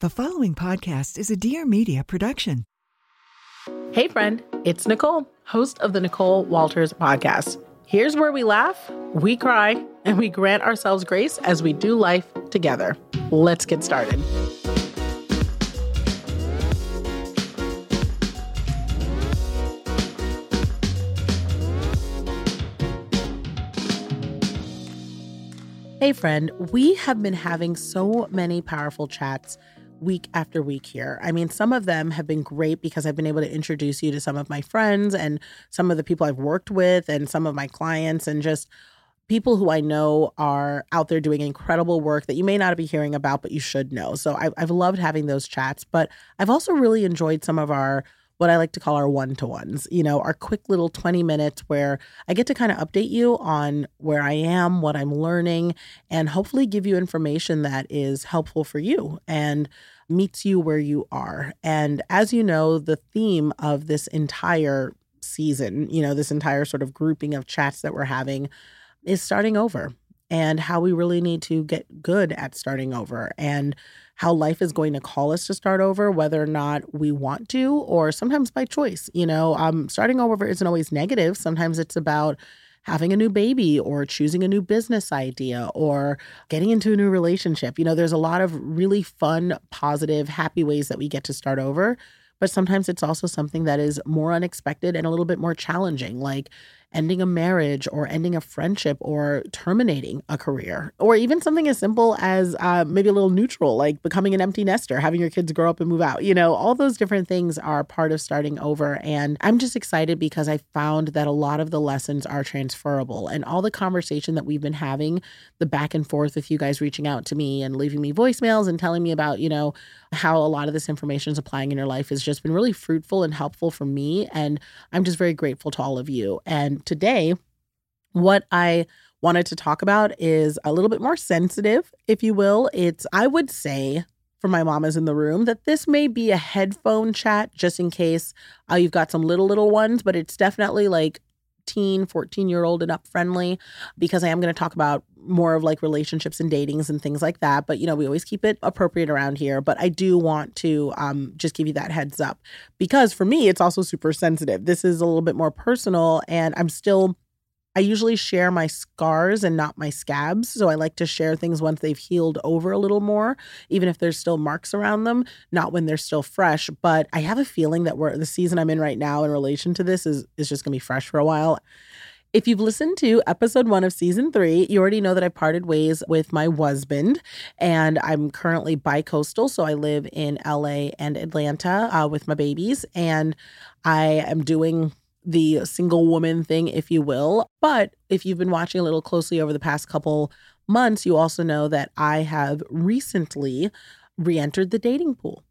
The following podcast is a Dear Media production. Hey friend, it's Nicole, host of the Nicole Walters podcast. Here's where we laugh, we cry, and we grant ourselves grace as we do life together. Let's get started. Hey friend, we have been having so many powerful chats week after week here. I mean, some of them have been great because I've been able to introduce you to some of my friends and some of the people I've worked with and some of my clients and just people who I know are out there doing incredible work that you may not be hearing about, but you should know. So I've loved having those chats, but I've also really enjoyed some of our what I like to call our one-to-ones, you know, our quick little 20 minutes where I get to kind of update you on where I am, what I'm learning, and hopefully give you information that is helpful for you and meets you where you are. And as you know, the theme of this entire season, you know, this entire sort of grouping of chats that we're having is starting over and how we really need to get good at starting over and how life is going to call us to start over, whether or not we want to, or sometimes by choice. You know, starting over isn't always negative. Sometimes it's about having a new baby or choosing a new business idea or getting into a new relationship. You know, there's a lot of really fun, positive, happy ways that we get to start over. But sometimes it's also something that is more unexpected and a little bit more challenging, like ending a marriage or ending a friendship or terminating a career, or even something as simple as maybe a little neutral, like becoming an empty nester, having your kids grow up and move out. You know, all those different things are part of starting over. And I'm just excited because I found that a lot of the lessons are transferable, and all the conversation that we've been having, the back and forth with you guys reaching out to me and leaving me voicemails and telling me about, you know, how a lot of this information is applying in your life has just been really fruitful and helpful for me. And I'm just very grateful to all of you. And today, what I wanted to talk about is a little bit more sensitive, if you will. It's, I would say, for my mamas in the room, that this may be a headphone chat, just in case you've got some little ones, but it's definitely like 14-year-old and up friendly, because I am going to talk about more of like relationships and datings and things like that. But, you know, we always keep it appropriate around here. But I do want to just give you that heads up, because for me, it's also super sensitive. This is a little bit more personal, and I usually share my scars and not my scabs. So I like to share things once they've healed over a little more, even if there's still marks around them, not when they're still fresh. But I have a feeling that the season I'm in right now in relation to this is just going to be fresh for a while. If you've listened to episode 1 of season 3, you already know that I parted ways with my husband, and I'm currently bi-coastal. So I live in LA and Atlanta with my babies, and I am doing the single woman thing, if you will. But if you've been watching a little closely over the past couple months, you also know that I have recently re-entered the dating pool.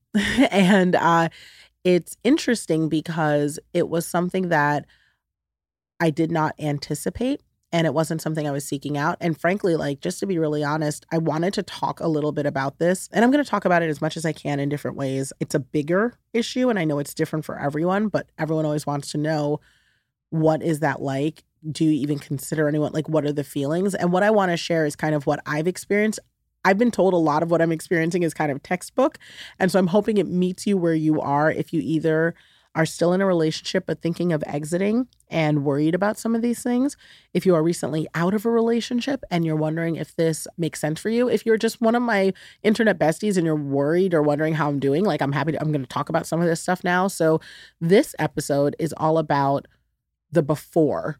And it's interesting because it was something that I did not anticipate, and it wasn't something I was seeking out. And frankly, like, just to be really honest, I wanted to talk a little bit about this, and I'm going to talk about it as much as I can in different ways. It's a bigger issue, and I know it's different for everyone, but everyone always wants to know, what is that like? Do you even consider anyone? Like, what are the feelings? And what I want to share is kind of what I've experienced. I've been told a lot of what I'm experiencing is kind of textbook. And so I'm hoping it meets you where you are, if you either are still in a relationship but thinking of exiting and worried about some of these things, if you are recently out of a relationship and you're wondering if this makes sense for you, if you're just one of my internet besties and you're worried or wondering how I'm doing, like, I'm happy to, I'm going to talk about some of this stuff now. So this episode is all about the before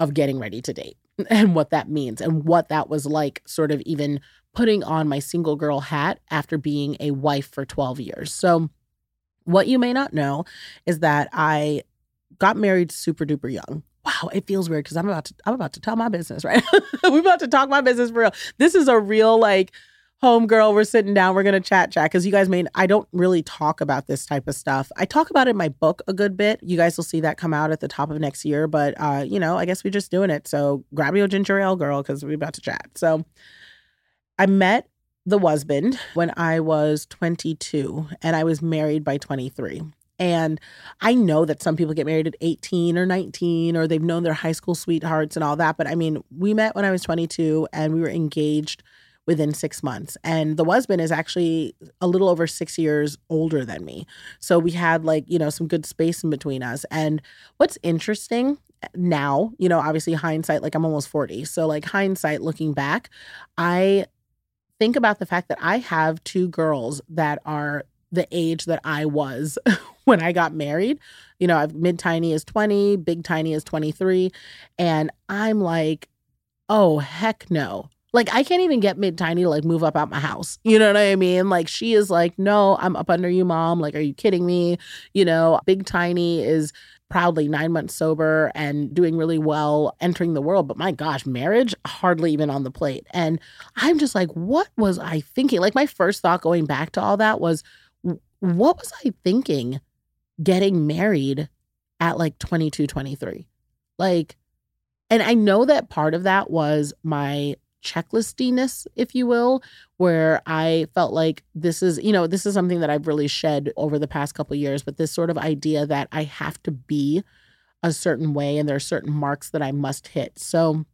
of getting ready to date and what that means and what that was like, sort of even putting on my single girl hat after being a wife for 12 years. So what you may not know is that I got married super duper young. Wow, it feels weird because I'm about to tell my business, right? We're about to talk my business for real. This is a real, like, homegirl. We're sitting down. We're going to chat because you guys may, I don't really talk about this type of stuff. I talk about it in my book a good bit. You guys will see that come out at the top of next year. But, you know, I guess we're just doing it. So grab your ginger ale, girl, because we're about to chat. So I met the husband when I was 22 and I was married by 23. And I know that some people get married at 18 or 19 or they've known their high school sweethearts and all that. But I mean, we met when I was 22 and we were engaged within 6 months. And the husband is actually a little over 6 years older than me. So we had, like, you know, some good space in between us. And what's interesting now, you know, obviously hindsight, like, I'm almost 40. So, like, hindsight looking back, I think about the fact that I have two girls that are the age that I was when I got married. You know, I've mid tiny is 20, big tiny is 23. And I'm like, oh, heck no. Like, I can't even get mid tiny to, like, move up out my house. You know what I mean? Like, she is like, no, I'm up under you, mom. Like, are you kidding me? You know, big tiny is proudly 9 months sober and doing really well, entering the world. But my gosh, marriage, hardly even on the plate. And I'm just like, what was I thinking? Like, my first thought going back to all that was, what was I thinking getting married at, like, 22, 23? Like, and I know that part of that was my checklistiness, if you will, where I felt like this is, you know, this is something that I've really shed over the past couple of years, but this sort of idea that I have to be a certain way and there are certain marks that I must hit. So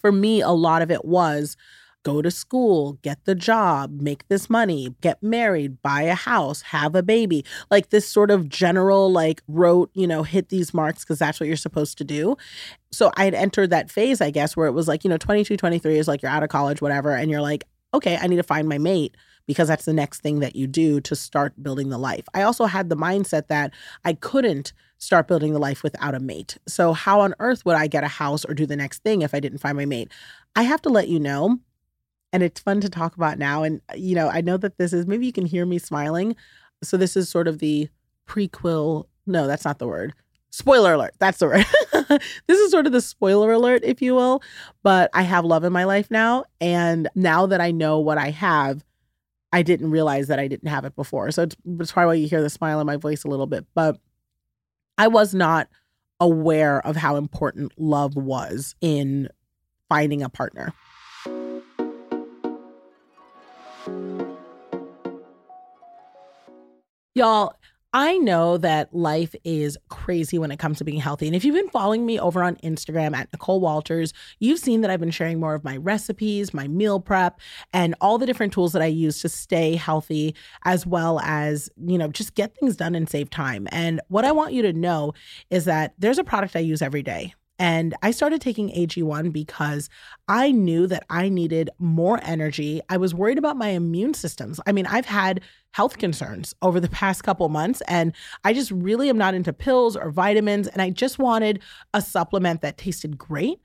for me, a lot of it was go to school, get the job, make this money, get married, buy a house, have a baby. Like, this sort of general, like, rote, you know, hit these marks because that's what you're supposed to do. So I had entered that phase, I guess, where it was like, you know, 22, 23 is like you're out of college, whatever. And you're like, okay, I need to find my mate because that's the next thing that you do to start building the life. I also had the mindset that I couldn't start building the life without a mate. So how on earth would I get a house or do the next thing if I didn't find my mate? I have to let you know, and it's fun to talk about now. And, you know, I know that this is, maybe you can hear me smiling. So this is sort of the prequel. No, that's not the word. Spoiler alert. That's the word. This is sort of the spoiler alert, if you will. But I have love in my life now. And now that I know what I have, I didn't realize that I didn't have it before. So it's probably why you hear the smile in my voice a little bit. But I was not aware of how important love was in finding a partner. Y'all, I know that life is crazy when it comes to being healthy. And if you've been following me over on Instagram at Nicole Walters, you've seen that I've been sharing more of my recipes, my meal prep, and all the different tools that I use to stay healthy, as well as, you know, just get things done and save time. And what I want you to know is that there's a product I use every day. And I started taking AG1 because I knew that I needed more energy. I was worried about my immune systems. I mean, I've had health concerns over the past couple months, and I just really am not into pills or vitamins. And I just wanted a supplement that tasted great.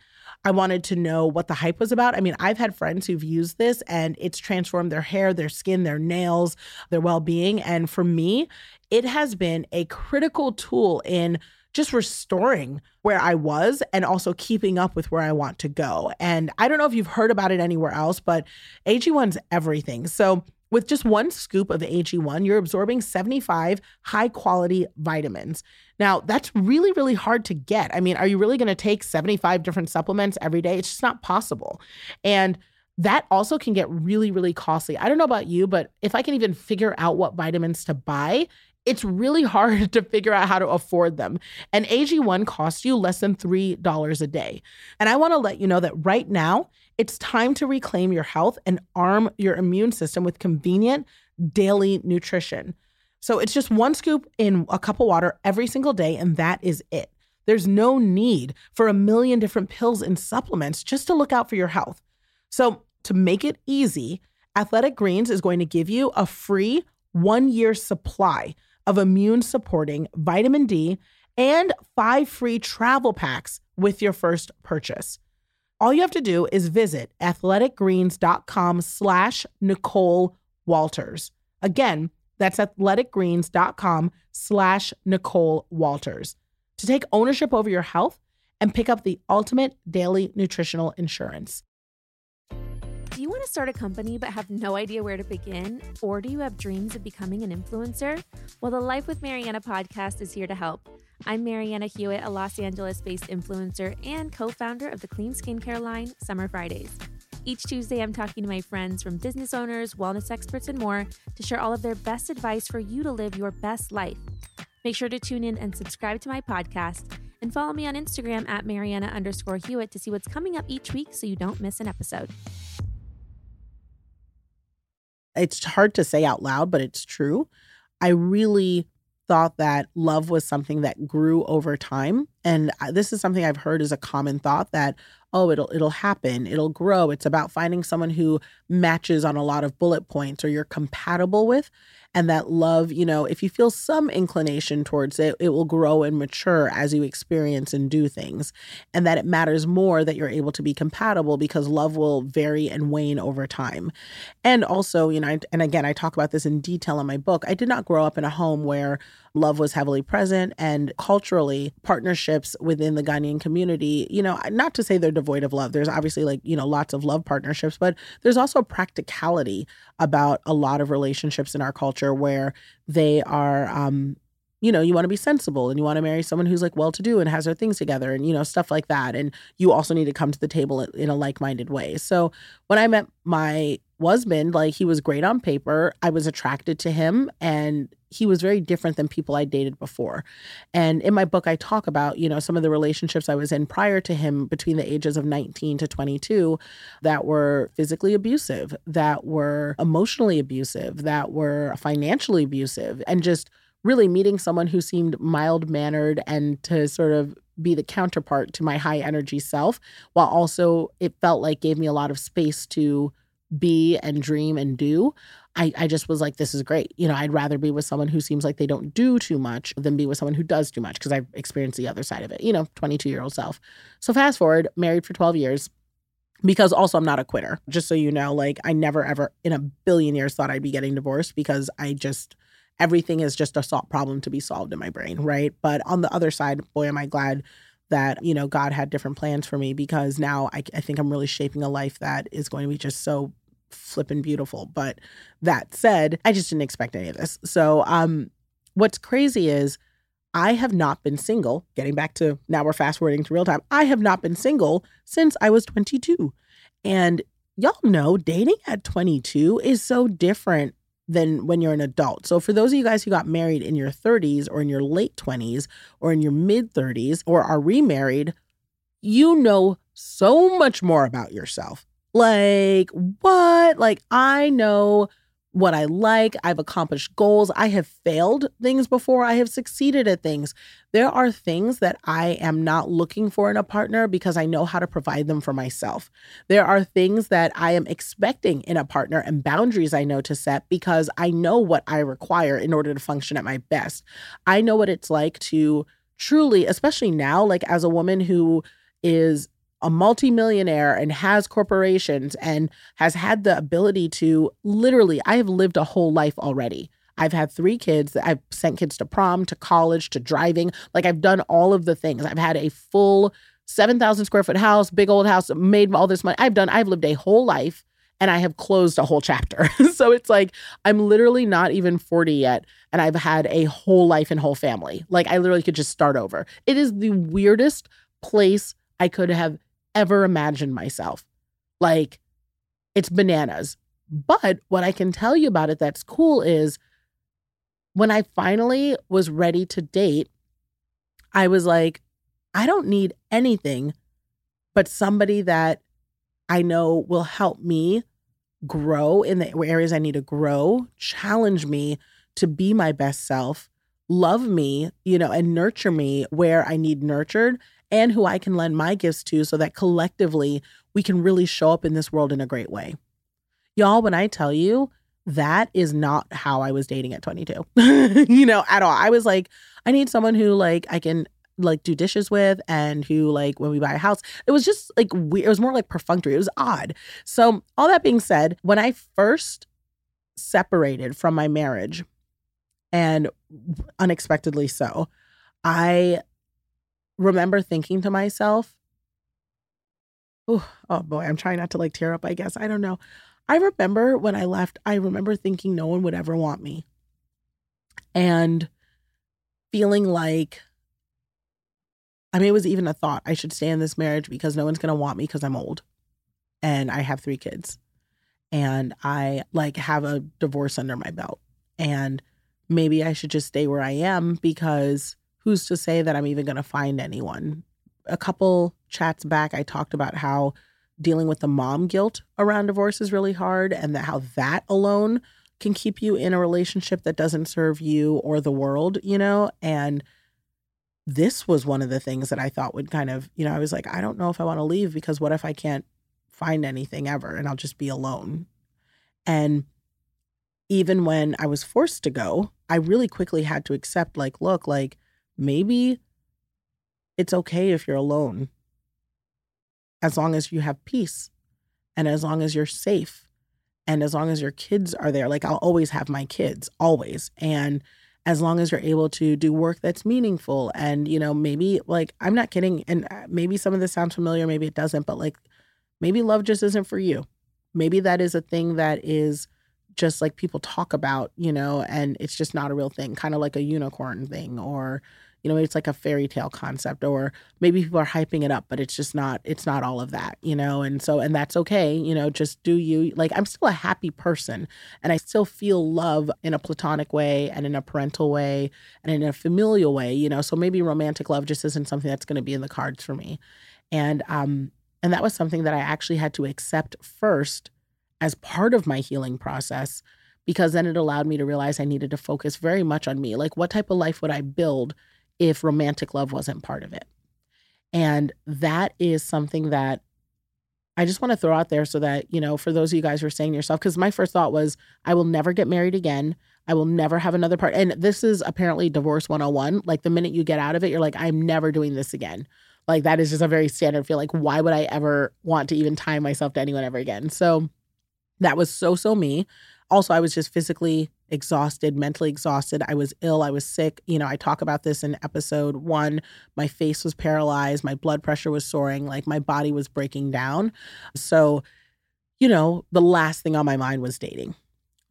I wanted to know what the hype was about. I mean, I've had friends who've used this and it's transformed their hair, their skin, their nails, their well-being. And for me, it has been a critical tool in just restoring where I was and also keeping up with where I want to go. And I don't know if you've heard about it anywhere else, but AG1's everything. So with just one scoop of AG1, you're absorbing 75 high-quality vitamins. Now, that's really, really hard to get. I mean, are you really going to take 75 different supplements every day? It's just not possible. And that also can get really, really costly. I don't know about you, but if I can even figure out what vitamins to buy, it's really hard to figure out how to afford them. And AG1 costs you less than $3 a day. And I want to let you know that right now, it's time to reclaim your health and arm your immune system with convenient daily nutrition. So it's just one scoop in a cup of water every single day, and that is it. There's no need for a million different pills and supplements just to look out for your health. So to make it easy, Athletic Greens is going to give you a free 1-year supply of immune-supporting vitamin D and 5 free travel packs with your first purchase. All you have to do is visit athleticgreens.com/NicoleWalters. Again, that's athleticgreens.com/NicoleWalters to take ownership over your health and pick up the ultimate daily nutritional insurance. Do you want to start a company but have no idea where to begin? Or do you have dreams of becoming an influencer? Well, the Life with Mariana podcast is here to help. I'm Mariana Hewitt, a Los Angeles-based influencer and co-founder of the clean skincare line, Summer Fridays. Each Tuesday, I'm talking to my friends from business owners, wellness experts, and more to share all of their best advice for you to live your best life. Make sure to tune in and subscribe to my podcast and follow me on Instagram at Mariana_Hewitt to see what's coming up each week so you don't miss an episode. It's hard to say out loud, but it's true. I really thought that love was something that grew over time. And this is something I've heard is a common thought that, oh, it'll happen. It'll grow. It's about finding someone who matches on a lot of bullet points or you're compatible with. And that love, you know, if you feel some inclination towards it, it will grow and mature as you experience and do things. And that it matters more that you're able to be compatible because love will vary and wane over time. And also, you know, and again, I talk about this in detail in my book. I did not grow up in a home where love was heavily present, and culturally, partnerships within the Ghanaian community, you know, not to say they're devoid of love. There's obviously, like, you know, lots of love partnerships, but there's also practicality about a lot of relationships in our culture where they are, you know, you want to be sensible and you want to marry someone who's like well-to-do and has their things together and, you know, stuff like that. And you also need to come to the table in a like-minded way. So when I met my husband, like, he was great on paper. I was attracted to him, and he was very different than people I dated before. And in my book, I talk about, you know, some of the relationships I was in prior to him between the ages of 19 to 22 that were physically abusive, that were emotionally abusive, that were financially abusive, and just really meeting someone who seemed mild-mannered and to sort of be the counterpart to my high-energy self, while also it felt like gave me a lot of space to be and dream and do. I just was like, this is great. You know, I'd rather be with someone who seems like they don't do too much than be with someone who does too much, because I've experienced the other side of it, you know, 22-year-old self. So fast forward, married for 12 years, because also I'm not a quitter. Just so you know, like, I never ever in a billion years thought I'd be getting divorced, because I just, everything is just a problem to be solved in my brain, right? But on the other side, boy, am I glad that, you know, God had different plans for me, because now I think I'm really shaping a life that is going to be just so flippin' beautiful. But that said, I just didn't expect any of this. So what's crazy is I have not been single, getting back to now we're fast forwarding to real time. I have not been single since I was 22. And y'all know dating at 22 is so different than when you're an adult. So for those of you guys who got married in your 30s or in your late 20s or in your mid 30s or are remarried, you know so much more about yourself. Like, what? Like, I know what I like. I've accomplished goals. I have failed things before. I have succeeded at things. There are things that I am not looking for in a partner because I know how to provide them for myself. There are things that I am expecting in a partner and boundaries I know to set because I know what I require in order to function at my best. I know what it's like to truly, especially now, like as a woman who is a multimillionaire and has corporations and has had the ability to literally, I have lived a whole life already. I've had 3 kids. I've sent kids to prom, to college, to driving. Like, I've done all of the things. I've had a full 7,000 square foot house, big old house, made all this money. I've lived a whole life, and I have closed a whole chapter. So it's like, I'm literally not even 40 yet, and I've had a whole life and whole family. Like, I literally could just start over. It is the weirdest place I could have ever imagined myself. Like, it's bananas. But what I can tell you about it that's cool is when I finally was ready to date, I was like, I don't need anything but somebody that I know will help me grow in the areas I need to grow, challenge me to be my best self, love me, and nurture me where I need nurtured, and who I can lend my gifts to so that collectively we can really show up in this world in a great way. Y'all, when I tell you, that is not how I was dating at 22, at all. I was like, I need someone who I can do dishes with, and who when we buy a house. It was just weird. It was more perfunctory. It was odd. So all that being said, when I first separated from my marriage, and unexpectedly so, I remember thinking to myself, oh boy, I'm trying not to tear up, I guess. I don't know. I remember when I left, I remember thinking no one would ever want me, and feeling it was even a thought. I should stay in this marriage because no one's going to want me because I'm old and I have 3 kids and I have a divorce under my belt, and maybe I should just stay where I am because who's to say that I'm even going to find anyone? A couple chats back, I talked about how dealing with the mom guilt around divorce is really hard, and that how that alone can keep you in a relationship that doesn't serve you or the world, and this was one of the things that I thought would kind of, I was like, I don't know if I want to leave because what if I can't find anything ever and I'll just be alone? And even when I was forced to go, I really quickly had to accept look, maybe it's okay if you're alone, as long as you have peace and as long as you're safe and as long as your kids are there. I'll always have my kids, always. And as long as you're able to do work that's meaningful and, maybe I'm not kidding. And maybe some of this sounds familiar, maybe it doesn't, but maybe love just isn't for you. Maybe that is a thing that is just people talk about, and it's just not a real thing, kind of like a unicorn thing, or it's a fairy tale concept, or maybe people are hyping it up, but it's not all of that, and that's okay. Just do you. I'm still a happy person, and I still feel love in a platonic way and in a parental way and in a familial way, so maybe romantic love just isn't something that's going to be in the cards for me. And that was something that I actually had to accept first as part of my healing process, because then it allowed me to realize I needed to focus very much on me. What type of life would I build if romantic love wasn't part of it? And that is something that I just want to throw out there so that, for those of you guys who are saying to yourself, because my first thought was, I will never get married again. I will never have another part. And this is apparently divorce 101. The minute you get out of it, you're I'm never doing this again. That is just a very standard feel. Why would I ever want to even tie myself to anyone ever again? So that was so me. Also, I was just physically exhausted, mentally exhausted. I was ill. I was sick. I talk about this in episode 1. My face was paralyzed. My blood pressure was soaring. My body was breaking down. So, the last thing on my mind was dating.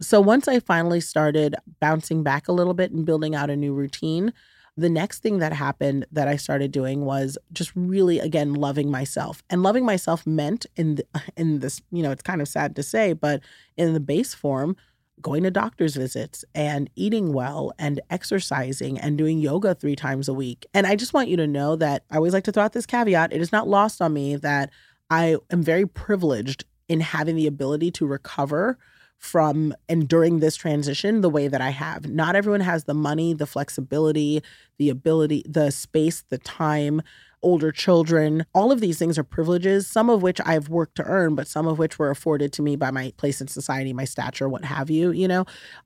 So once I finally started bouncing back a little bit and building out a new routine, the next thing that happened that I started doing was just really, again, loving myself. And loving myself meant in this, it's kind of sad to say, but in the base form, going to doctor's visits and eating well and exercising and doing yoga 3 times a week. And I just want you to know that I always like to throw out this caveat. It is not lost on me that I am very privileged in having the ability to recover from and during this transition the way that I have. Not everyone has the money, the flexibility, the ability, the space, the time, older children. All of these things are privileges, some of which I've worked to earn, but some of which were afforded to me by my place in society, my stature, what have you,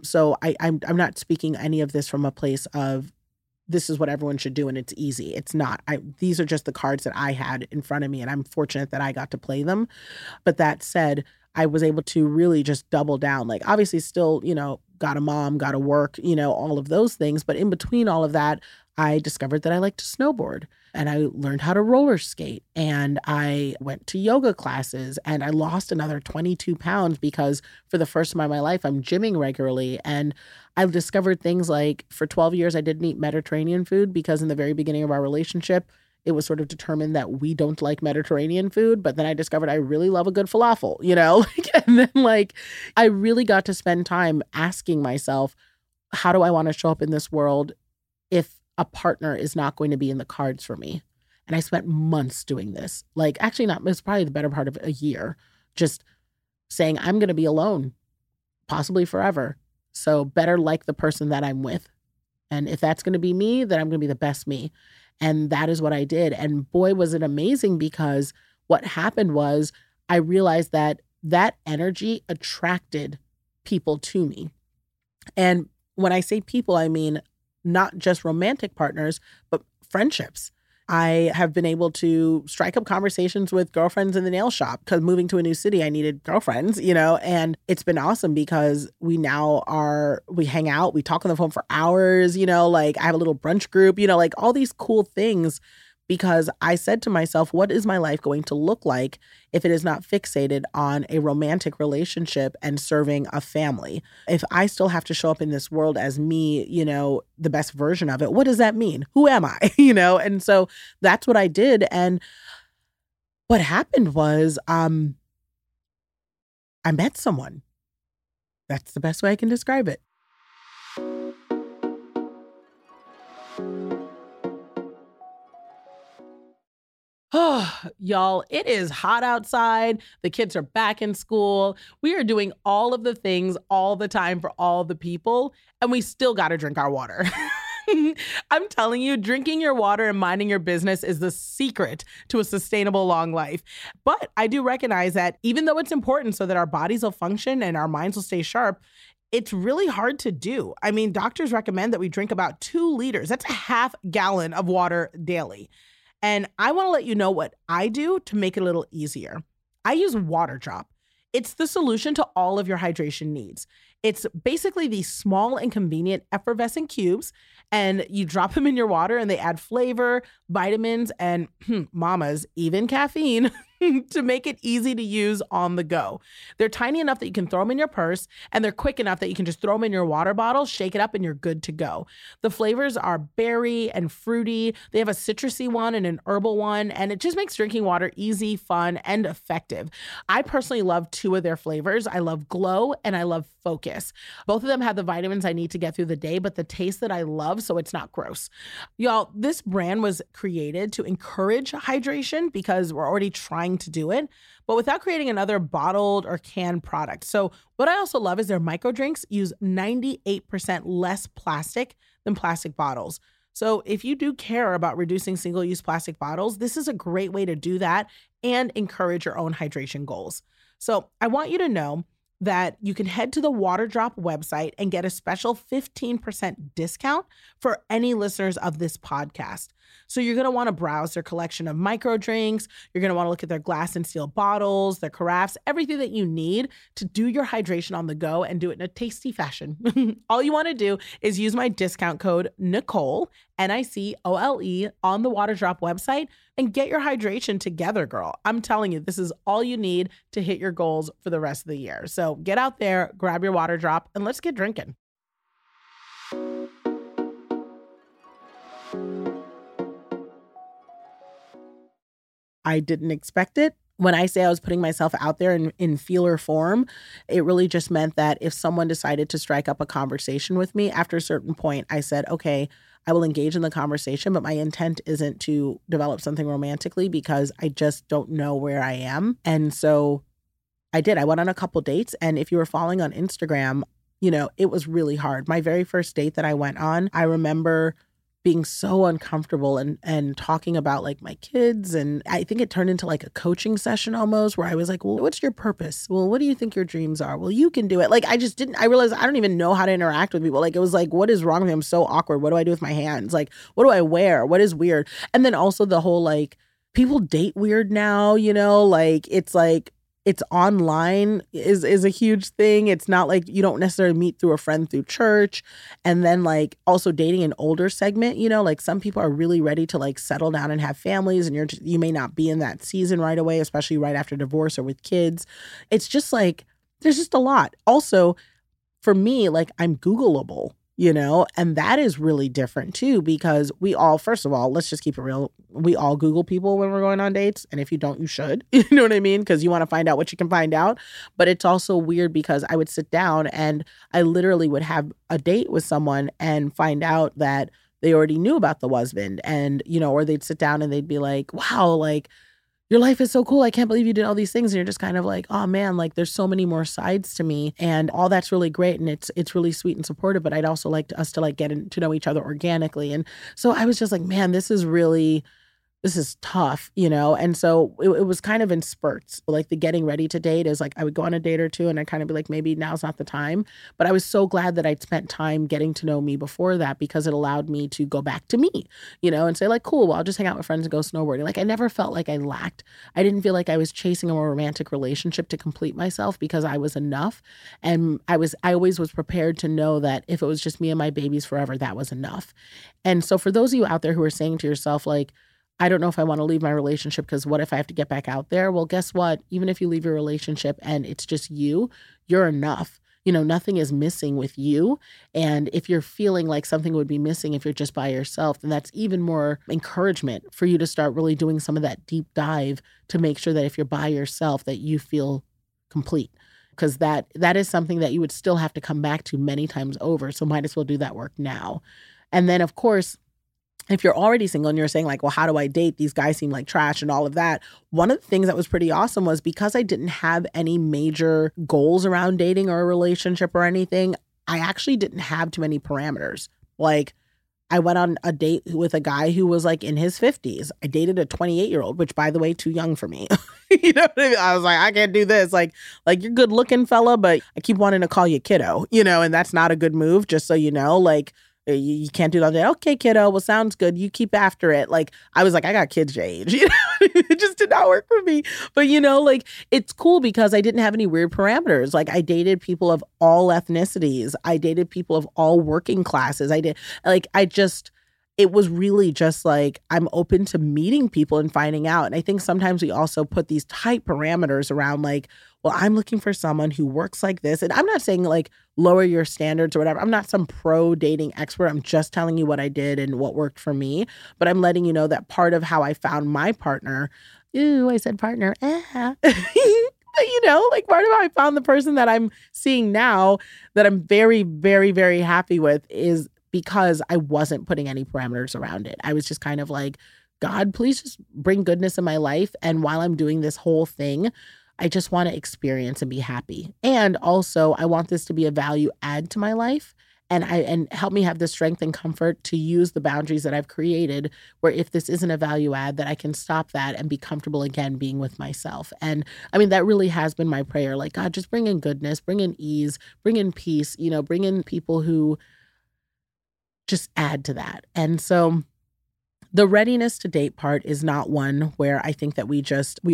So I'm not speaking any of this from a place of this is what everyone should do and it's easy. It's not. These are just the cards that I had in front of me, and I'm fortunate that I got to play them. But that said, I was able to really just double down. Obviously still, got a mom, got to work, all of those things. But in between all of that, I discovered that I like to snowboard, and I learned how to roller skate, and I went to yoga classes, and I lost another 22 pounds because for the first time in my life, I'm gymming regularly. And I've discovered things for 12 years, I didn't eat Mediterranean food because in the very beginning of our relationship, it was sort of determined that we don't like Mediterranean food. But then I discovered I really love a good falafel, And then I really got to spend time asking myself, how do I want to show up in this world if a partner is not going to be in the cards for me? And I spent months doing this. Actually not, it's probably the better part of a year, just saying I'm going to be alone, possibly forever. So better like the person that I'm with. And if that's going to be me, then I'm going to be the best me. And that is what I did. And boy, was it amazing, because what happened was I realized that that energy attracted people to me. And when I say people, I mean not just romantic partners, but friendships. I have been able to strike up conversations with girlfriends in the nail shop, because moving to a new city, I needed girlfriends, you know, and it's been awesome because we now are, we hang out, we talk on the phone for hours, you know, like I have a little brunch group, you know, like all these cool things, because I said to myself, what is my life going to look like if it is not fixated on a romantic relationship and serving a family? If I still have to show up in this world as me, you know, the best version of it, what does that mean? Who am I? You know, and so that's what I did. And what happened was I met someone. That's the best way I can describe it. Oh, y'all, it is hot outside. The kids are back in school. We are doing all of the things all the time for all the people, and we still got to drink our water. I'm telling you, drinking your water and minding your business is the secret to a sustainable long life. But I do recognize that even though it's important so that our bodies will function and our minds will stay sharp, it's really hard to do. I mean, doctors recommend that we drink about 2 liters. That's a half gallon of water daily. And I want to let you know what I do to make it a little easier. I use Waterdrop. It's the solution to all of your hydration needs. It's basically these small and convenient effervescent cubes, and you drop them in your water and they add flavor, vitamins, and mamas, even caffeine to make it easy to use on the go. They're tiny enough that you can throw them in your purse, and they're quick enough that you can just throw them in your water bottle, shake it up, and you're good to go. The flavors are berry and fruity. They have a citrusy one and an herbal one, and it just makes drinking water easy, fun, and effective. I personally love 2 of their flavors. I love Glow and I love Focus. Both of them have the vitamins I need to get through the day, but the taste that I love, so it's not gross. Y'all, this brand was created to encourage hydration because we're already trying to do it, but without creating another bottled or canned product. So what I also love is their micro drinks use 98% less plastic than plastic bottles. So if you do care about reducing single-use plastic bottles, this is a great way to do that and encourage your own hydration goals. So I want you to know that you can head to the Waterdrop website and get a special 15% discount for any listeners of this podcast. So you're going to want to browse their collection of micro drinks. You're going to want to look at their glass and steel bottles, their carafes, everything that you need to do your hydration on the go and do it in a tasty fashion. All you want to do is use my discount code Nicole, N-I-C-O-L-E, on the Waterdrop website and get your hydration together, girl. I'm telling you, this is all you need to hit your goals for the rest of the year. So get out there, grab your Waterdrop, and let's get drinking. I didn't expect it. When I say I was putting myself out there in feeler form, it really just meant that if someone decided to strike up a conversation with me, after a certain point, I said, okay, I will engage in the conversation, but my intent isn't to develop something romantically because I just don't know where I am. And so I did. I went on a couple dates. And if you were following on Instagram, you know, it was really hard. My very first date that I went on, I remember being so uncomfortable and talking about like my kids. And I think it turned into like a coaching session almost, where I was like, well, what's your purpose? Well, what do you think your dreams are? Well, you can do it. Like, I realized I don't even know how to interact with people. Like, it was like, what is wrong with me? I'm so awkward. What do I do with my hands? Like, what do I wear? What is weird? And then also the whole, like, people date weird now, you know, like, it's online is a huge thing. It's not like you don't necessarily meet through a friend through church. And then like also dating an older segment, you know, like some people are really ready to like settle down and have families, and you may not be in that season right away, especially right after divorce or with kids. It's just like, there's just a lot. Also for me, like I'm Googleable, you know, and that is really different too, because we all, first of all, let's just keep it real. We all Google people when we're going on dates. And if you don't, you should, you know what I mean? Because you want to find out what you can find out. But it's also weird because I would sit down and I literally would have a date with someone and find out that they already knew about the husband, and, you know, or they'd sit down and they'd be like, wow, like, your life is so cool. I can't believe you did all these things. And you're just kind of like, oh man, like there's so many more sides to me. And all that's really great. And it's really sweet and supportive. But I'd also like us to like get to know each other organically. And so I was just like, man, this is tough, you know? And so it was kind of in spurts. Like the getting ready to date is like, I would go on a date or two and I'd kind of be like, maybe now's not the time. But I was so glad that I'd spent time getting to know me before that, because it allowed me to go back to me, you know, and say like, cool, well, I'll just hang out with friends and go snowboarding. Like I never felt like I lacked. I didn't feel like I was chasing a more romantic relationship to complete myself, because I was enough. And I always was prepared to know that if it was just me and my babies forever, that was enough. And so for those of you out there who are saying to yourself, like, I don't know if I want to leave my relationship because what if I have to get back out there? Well, guess what? Even if you leave your relationship and it's just you, you're enough. You know, nothing is missing with you. And if you're feeling like something would be missing if you're just by yourself, then that's even more encouragement for you to start really doing some of that deep dive to make sure that if you're by yourself that you feel complete. Because that is something that you would still have to come back to many times over. So might as well do that work now. And then, of course, if you're already single and you're saying like, well, how do I date? These guys seem like trash and all of that. One of the things that was pretty awesome was because I didn't have any major goals around dating or a relationship or anything, I actually didn't have too many parameters. Like I went on a date with a guy who was like in his 50s. I dated a 28-year-old, which by the way, too young for me. You know what I mean? I was like, I can't do this. Like you're good looking fella, but I keep wanting to call you kiddo, you know, and that's not a good move, just so you know, like, you can't do that. Okay, kiddo. Well, sounds good. You keep after it. Like, I was like, I got kids your age. You know? It just did not work for me. But, you know, like, it's cool because I didn't have any weird parameters. Like, I dated people of all ethnicities. I dated people of all working classes. It was really just like, I'm open to meeting people and finding out. And I think sometimes we also put these tight parameters around like, well, I'm looking for someone who works like this. And I'm not saying like lower your standards or whatever. I'm not some pro dating expert. I'm just telling you what I did and what worked for me. But I'm letting you know that part of how I found my partner, ooh, I said partner, But, you know, like part of how I found the person that I'm seeing now that I'm very, very, very happy with is because I wasn't putting any parameters around it. I was just kind of like, God, please just bring goodness in my life. And while I'm doing this whole thing, I just want to experience and be happy. And also, I want this to be a value add to my life. And help me have the strength and comfort to use the boundaries that I've created, where if this isn't a value add, that I can stop that and be comfortable again being with myself. And I mean, that really has been my prayer. Like, God, just bring in goodness, bring in ease, bring in peace, you know, bring in people who just add to that. And so the readiness to date part is not one where I think that we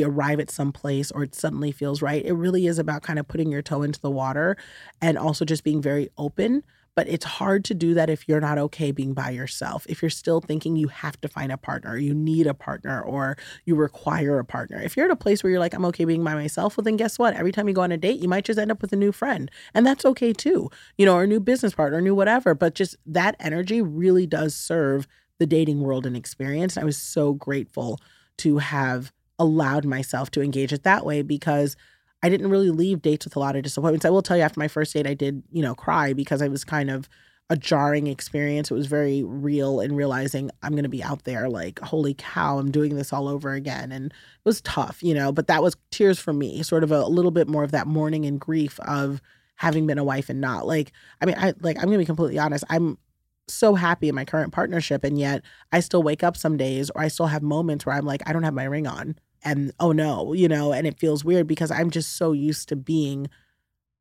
arrive at some place or it suddenly feels right. It really is about kind of putting your toe into the water and also just being very open. But it's hard to do that if you're not okay being by yourself. If you're still thinking you have to find a partner, you need a partner, or you require a partner. If you're at a place where you're like, I'm okay being by myself, well, then guess what? Every time you go on a date, you might just end up with a new friend. And that's okay too, you know, or a new business partner, or new whatever. But just that energy really does serve the dating world and experience. And I was so grateful to have allowed myself to engage it that way, because I didn't really leave dates with a lot of disappointments. I will tell you, after my first date, I did, you know, cry because it was kind of a jarring experience. It was very real, and realizing I'm going to be out there like, holy cow, I'm doing this all over again. And it was tough, you know, but that was tears for me, sort of a little bit more of that mourning and grief of having been a wife and not. Like, I mean, I'm going to be completely honest. I'm so happy in my current partnership. And yet I still wake up some days, or I still have moments where I'm like, I don't have my ring on. And oh no, you know, and it feels weird because I'm just so used to being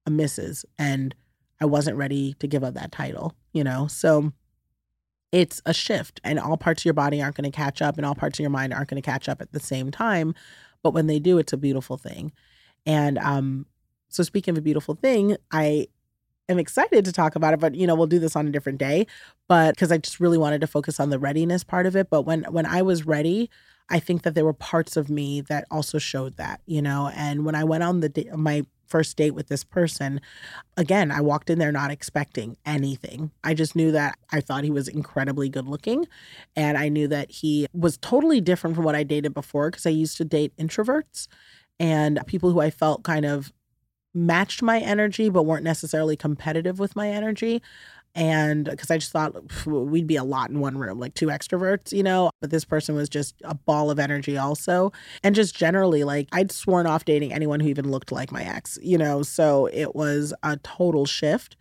a Mrs. and I wasn't ready to give up that title, you know? So it's a shift, and all parts of your body aren't going to catch up, and all parts of your mind aren't going to catch up at the same time. But when they do, it's a beautiful thing. And so speaking of a beautiful thing, I'm excited to talk about it, but, you know, we'll do this on a different day, but because I just really wanted to focus on the readiness part of it. But when I was ready, I think that there were parts of me that also showed that, you know. And when I went on my first date with this person, again, I walked in there not expecting anything. I just knew that I thought he was incredibly good looking. And I knew that he was totally different from what I dated before, because I used to date introverts and people who I felt kind of matched my energy but weren't necessarily competitive with my energy. And because I just thought we'd be a lot in one room, like two extroverts, you know, but this person was just a ball of energy also. And just generally, like, I'd sworn off dating anyone who even looked like my ex, you know, so it was a total shift.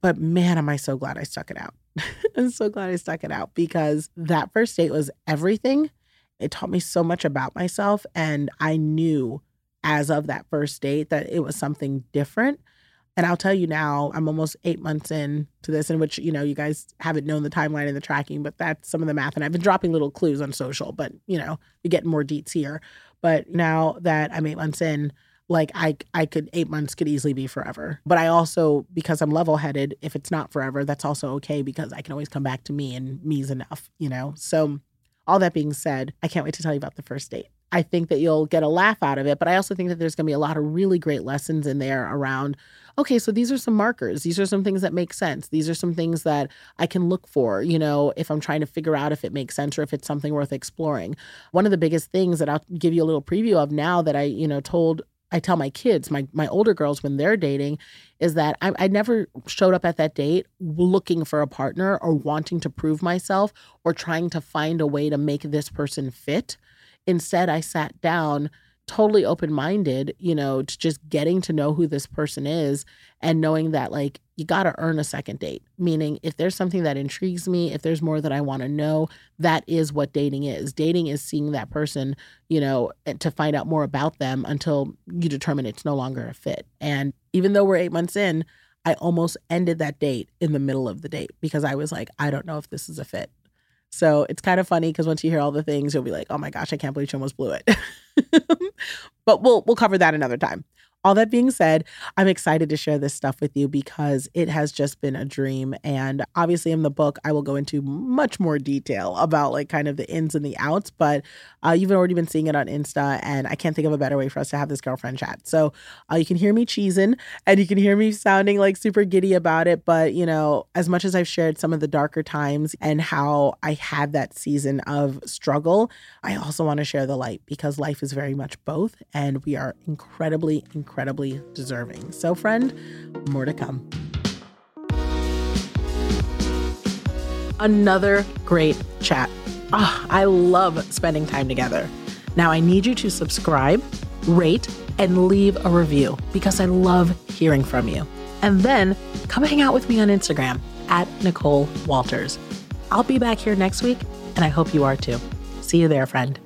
But man, am I so glad I stuck it out. I'm so glad I stuck it out, because that first date was everything. It taught me so much about myself. And I knew as of that first date that it was something different. And I'll tell you now, I'm almost 8 months in to this, in which, you know, you guys haven't known the timeline and the tracking, but that's some of the math. And I've been dropping little clues on social, but, you know, you're getting more deets here. But now that I'm 8 months in, like I could, 8 months could easily be forever. But I also, because I'm level-headed, if it's not forever, that's also okay, because I can always come back to me, and me's enough, you know? So all that being said, I can't wait to tell you about the first date. I think that you'll get a laugh out of it, but I also think that there's going to be a lot of really great lessons in there around, okay, so these are some markers. These are some things that make sense. These are some things that I can look for, you know, if I'm trying to figure out if it makes sense or if it's something worth exploring. One of the biggest things that I'll give you a little preview of now that I, you know, I tell my kids, my older girls when they're dating, is that I never showed up at that date looking for a partner or wanting to prove myself or trying to find a way to make this person fit. Instead, I sat down totally open-minded, you know, to just getting to know who this person is and knowing that, like, you got to earn a second date. Meaning, if there's something that intrigues me, if there's more that I want to know, that is what dating is. Dating is seeing that person, you know, to find out more about them until you determine it's no longer a fit. And even though we're 8 months in, I almost ended that date in the middle of the date because I was like, I don't know if this is a fit. So it's kind of funny because once you hear all the things, you'll be like, oh my gosh, I can't believe she almost blew it. But we'll cover that another time. All that being said, I'm excited to share this stuff with you because it has just been a dream. And obviously in the book, I will go into much more detail about like kind of the ins and the outs, but you've already been seeing it on Insta, and I can't think of a better way for us to have this girlfriend chat. So you can hear me cheesing and you can hear me sounding like super giddy about it. But, you know, as much as I've shared some of the darker times and how I had that season of struggle, I also want to share the light, because life is very much both, and we are incredibly deserving. So friend, more to come. Another great chat. Oh, I love spending time together. Now I need you to subscribe, rate, and leave a review because I love hearing from you. And then come hang out with me on Instagram @NicoleWalters. I'll be back here next week, and I hope you are too. See you there, friend.